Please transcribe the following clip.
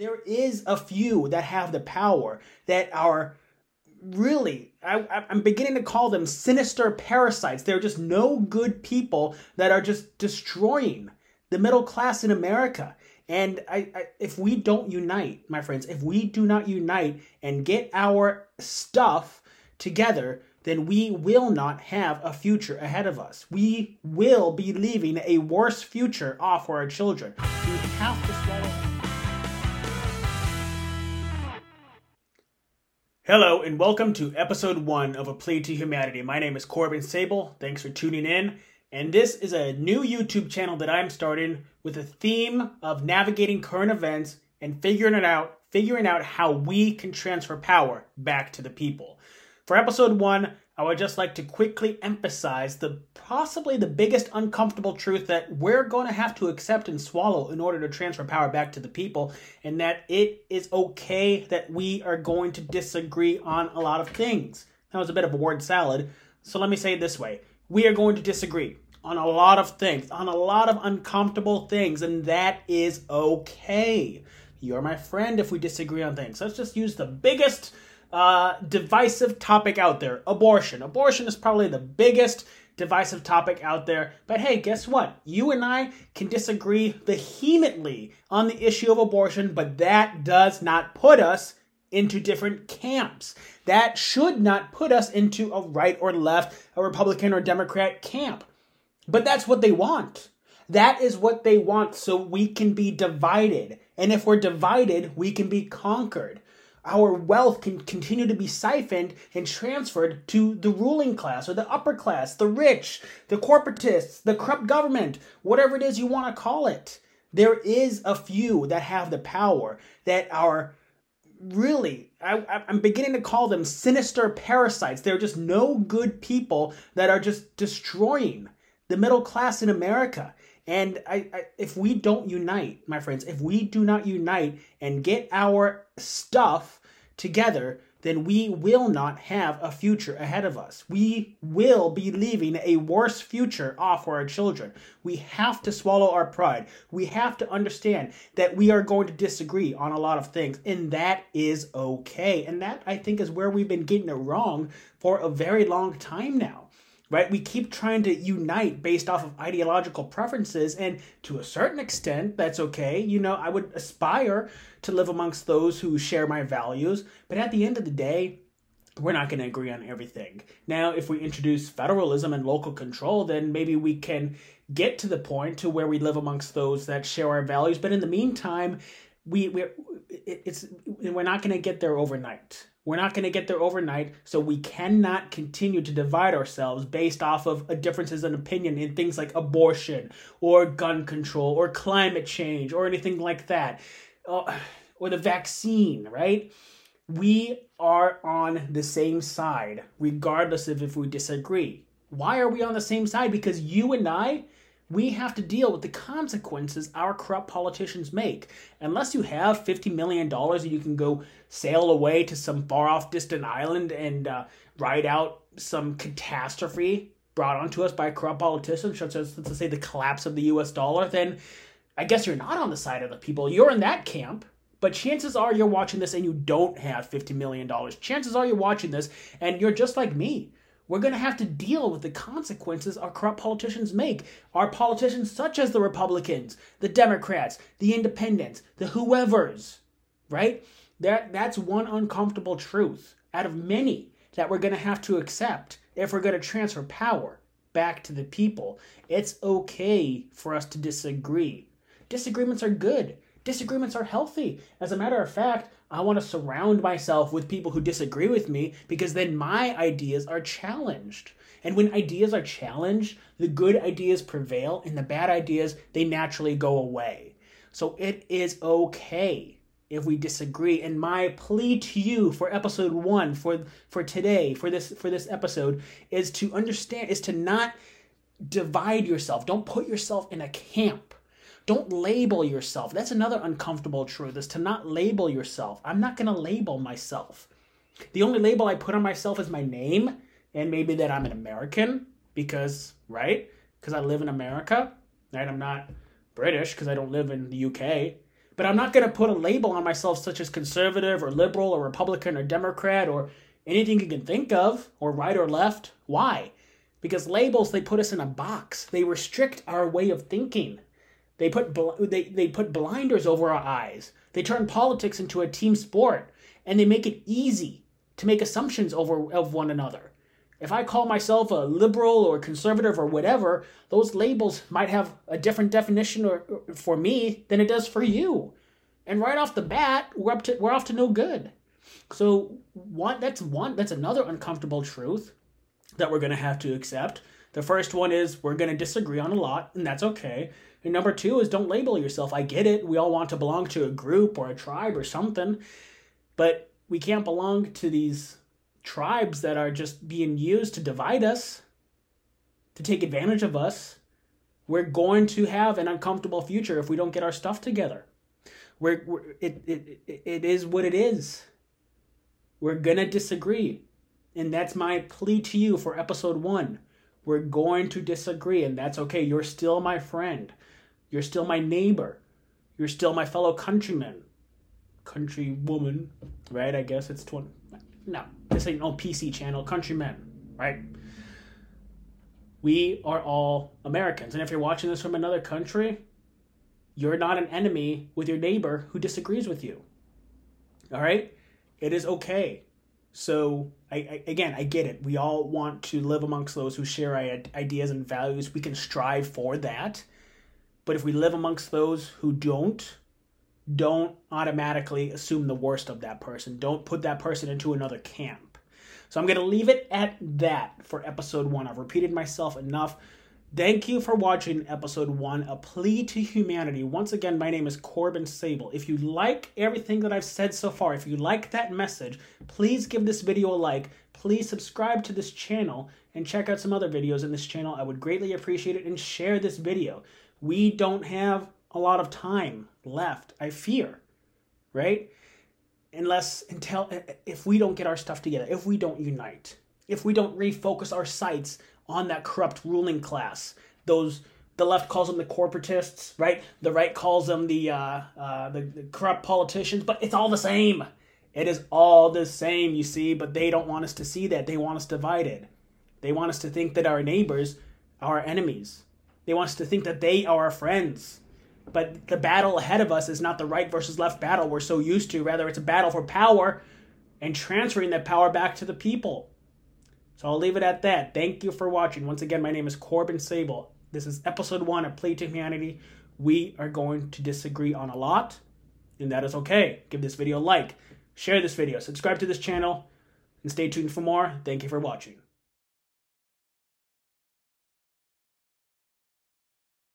There is a few that have the power that are really, I'm beginning to call them sinister parasites. They're just no good people that are just destroying the middle class in America. And if we don't unite, my friends, if we do not unite and get our stuff together, then we will not have a future ahead of us. We will be leaving a worse future off for our children. We have to Hello and welcome to episode 1 of A Plea to Humanity. My name is Corbin Sable. Thanks for tuning in. And this is a new YouTube channel that I'm starting with a theme of navigating current events and figuring out how we can transfer power back to the people. For episode 1, I would just like to quickly emphasize possibly the biggest uncomfortable truth that we're going to have to accept and swallow in order to transfer power back to the people, and that it is okay that we are going to disagree on a lot of things. That was a bit of a word salad, so let me say it this way. We are going to disagree on a lot of things, on a lot of uncomfortable things, and that is okay. You're my friend if we disagree on things. Let's just use the biggest divisive topic out there, abortion. Abortion is probably the biggest divisive topic out there. But hey, guess what? You and I can disagree vehemently on the issue of abortion, but that does not put us into different camps. That should not put us into a right or left, a Republican or Democrat camp. But that's what they want. That is what they want, so we can be divided. And if we're divided, we can be conquered. Our wealth can continue to be siphoned and transferred to the ruling class or the upper class, the rich, the corporatists, the corrupt government, whatever it is you want to call it. There is a few that have the power that are really, I'm beginning to call them sinister parasites. They're just no good people that are just destroying the middle class in America. And if we don't unite, my friends, if we do not unite and get our stuff together, then we will not have a future ahead of us. We will be leaving a worse future off for our children. We have to swallow our pride. We have to understand that we are going to disagree on a lot of things, and that is okay. And that, I think, is where we've been getting it wrong for a very long time now. Right? We keep trying to unite based off of ideological preferences, and to a certain extent, that's okay. You know, I would aspire to live amongst those who share my values, but at the end of the day, we're not going to agree on everything. Now, if we introduce federalism and local control, then maybe we can get to the point to where we live amongst those that share our values, but in the meantime, we're not going to get there overnight. We're not going to get there overnight, so we cannot continue to divide ourselves based off of differences in opinion in things like abortion or gun control or climate change or anything like that, or the vaccine, right? We are on the same side, regardless of if we disagree. Why are we on the same side? Because you and I, we have to deal with the consequences our corrupt politicians make. Unless you have $50 million and you can go sail away to some far-off distant island and ride out some catastrophe brought onto us by corrupt politicians, such as, let's say, the collapse of the U.S. dollar, then I guess you're not on the side of the people. You're in that camp, but chances are you're watching this and you don't have $50 million. Chances are you're watching this and you're just like me. We're going to have to deal with the consequences our corrupt politicians make. Our politicians, such as the Republicans, the Democrats, the Independents, the whoever's, right? That's one uncomfortable truth out of many that we're going to have to accept if we're going to transfer power back to the people. It's okay for us to disagree. Disagreements are good. Disagreements are healthy. As a matter of fact, I want to surround myself with people who disagree with me, because then my ideas are challenged. And when ideas are challenged, the good ideas prevail and the bad ideas, they naturally go away. So it is okay if we disagree. And my plea to you for episode 1, for today, for this episode, is to understand, is to not divide yourself. Don't put yourself in a camp. Don't label yourself. That's another uncomfortable truth, is to not label yourself. I'm not going to label myself. The only label I put on myself is my name, and maybe that I'm an American because, right? Because I live in America, right? I'm not British because I don't live in the UK. but I'm not going to put a label on myself such as conservative or liberal or Republican or Democrat or anything you can think of, or right or left. Why? Because labels, they put us in a box. They restrict our way of thinking. They put blinders over our eyes. They turn politics into a team sport, and they make it easy to make assumptions of one another. If I call myself a liberal or conservative or whatever, those labels might have a different definition or for me than it does for you. And right off the bat, we're off to no good. So that's another uncomfortable truth that we're going to have to accept. The first one is we're going to disagree on a lot, and that's okay. And number two is don't label yourself. I get it. We all want to belong to a group or a tribe or something, but we can't belong to these tribes that are just being used to divide us, to take advantage of us. We're going to have an uncomfortable future if we don't get our stuff together. It is what it is. We're going to disagree. And that's my plea to you for episode 1. We're going to disagree, and that's okay. You're still my friend. You're still my neighbor. You're still my fellow countryman. Countrywoman, right? I guess it's 20. No, this ain't no PC channel. Countrymen, right? We are all Americans. And if you're watching this from another country, you're not an enemy with your neighbor who disagrees with you. All right? It is okay. So, I get it. We all want to live amongst those who share our ideas and values. We can strive for that. But if we live amongst those who don't automatically assume the worst of that person. Don't put that person into another camp. So I'm going to leave it at that for episode 1. I've repeated myself enough. Thank you for watching episode 1, A Plea to Humanity. Once again, my name is Corbin Sable. If you like everything that I've said so far, if you like that message, please give this video a like. Please subscribe to this channel and check out some other videos in this channel. I would greatly appreciate it, and share this video. We don't have a lot of time left, I fear, right? If we don't get our stuff together, if we don't unite, if we don't refocus our sights on that corrupt ruling class. The left calls them the corporatists, right? The right calls them the corrupt politicians, but it's all the same. It is all the same, you see, but they don't want us to see that. They want us divided. They want us to think that our neighbors are our enemies. They want us to think that they are our friends. But the battle ahead of us is not the right versus left battle we're so used to. Rather, it's a battle for power and transferring that power back to the people. So I'll leave it at that. Thank you for watching. Once again, my name is Corbin Sable. This is episode 1 of Plea to Humanity. We are going to disagree on a lot, and that is okay. Give this video a like, share this video, subscribe to this channel, and stay tuned for more. Thank you for watching.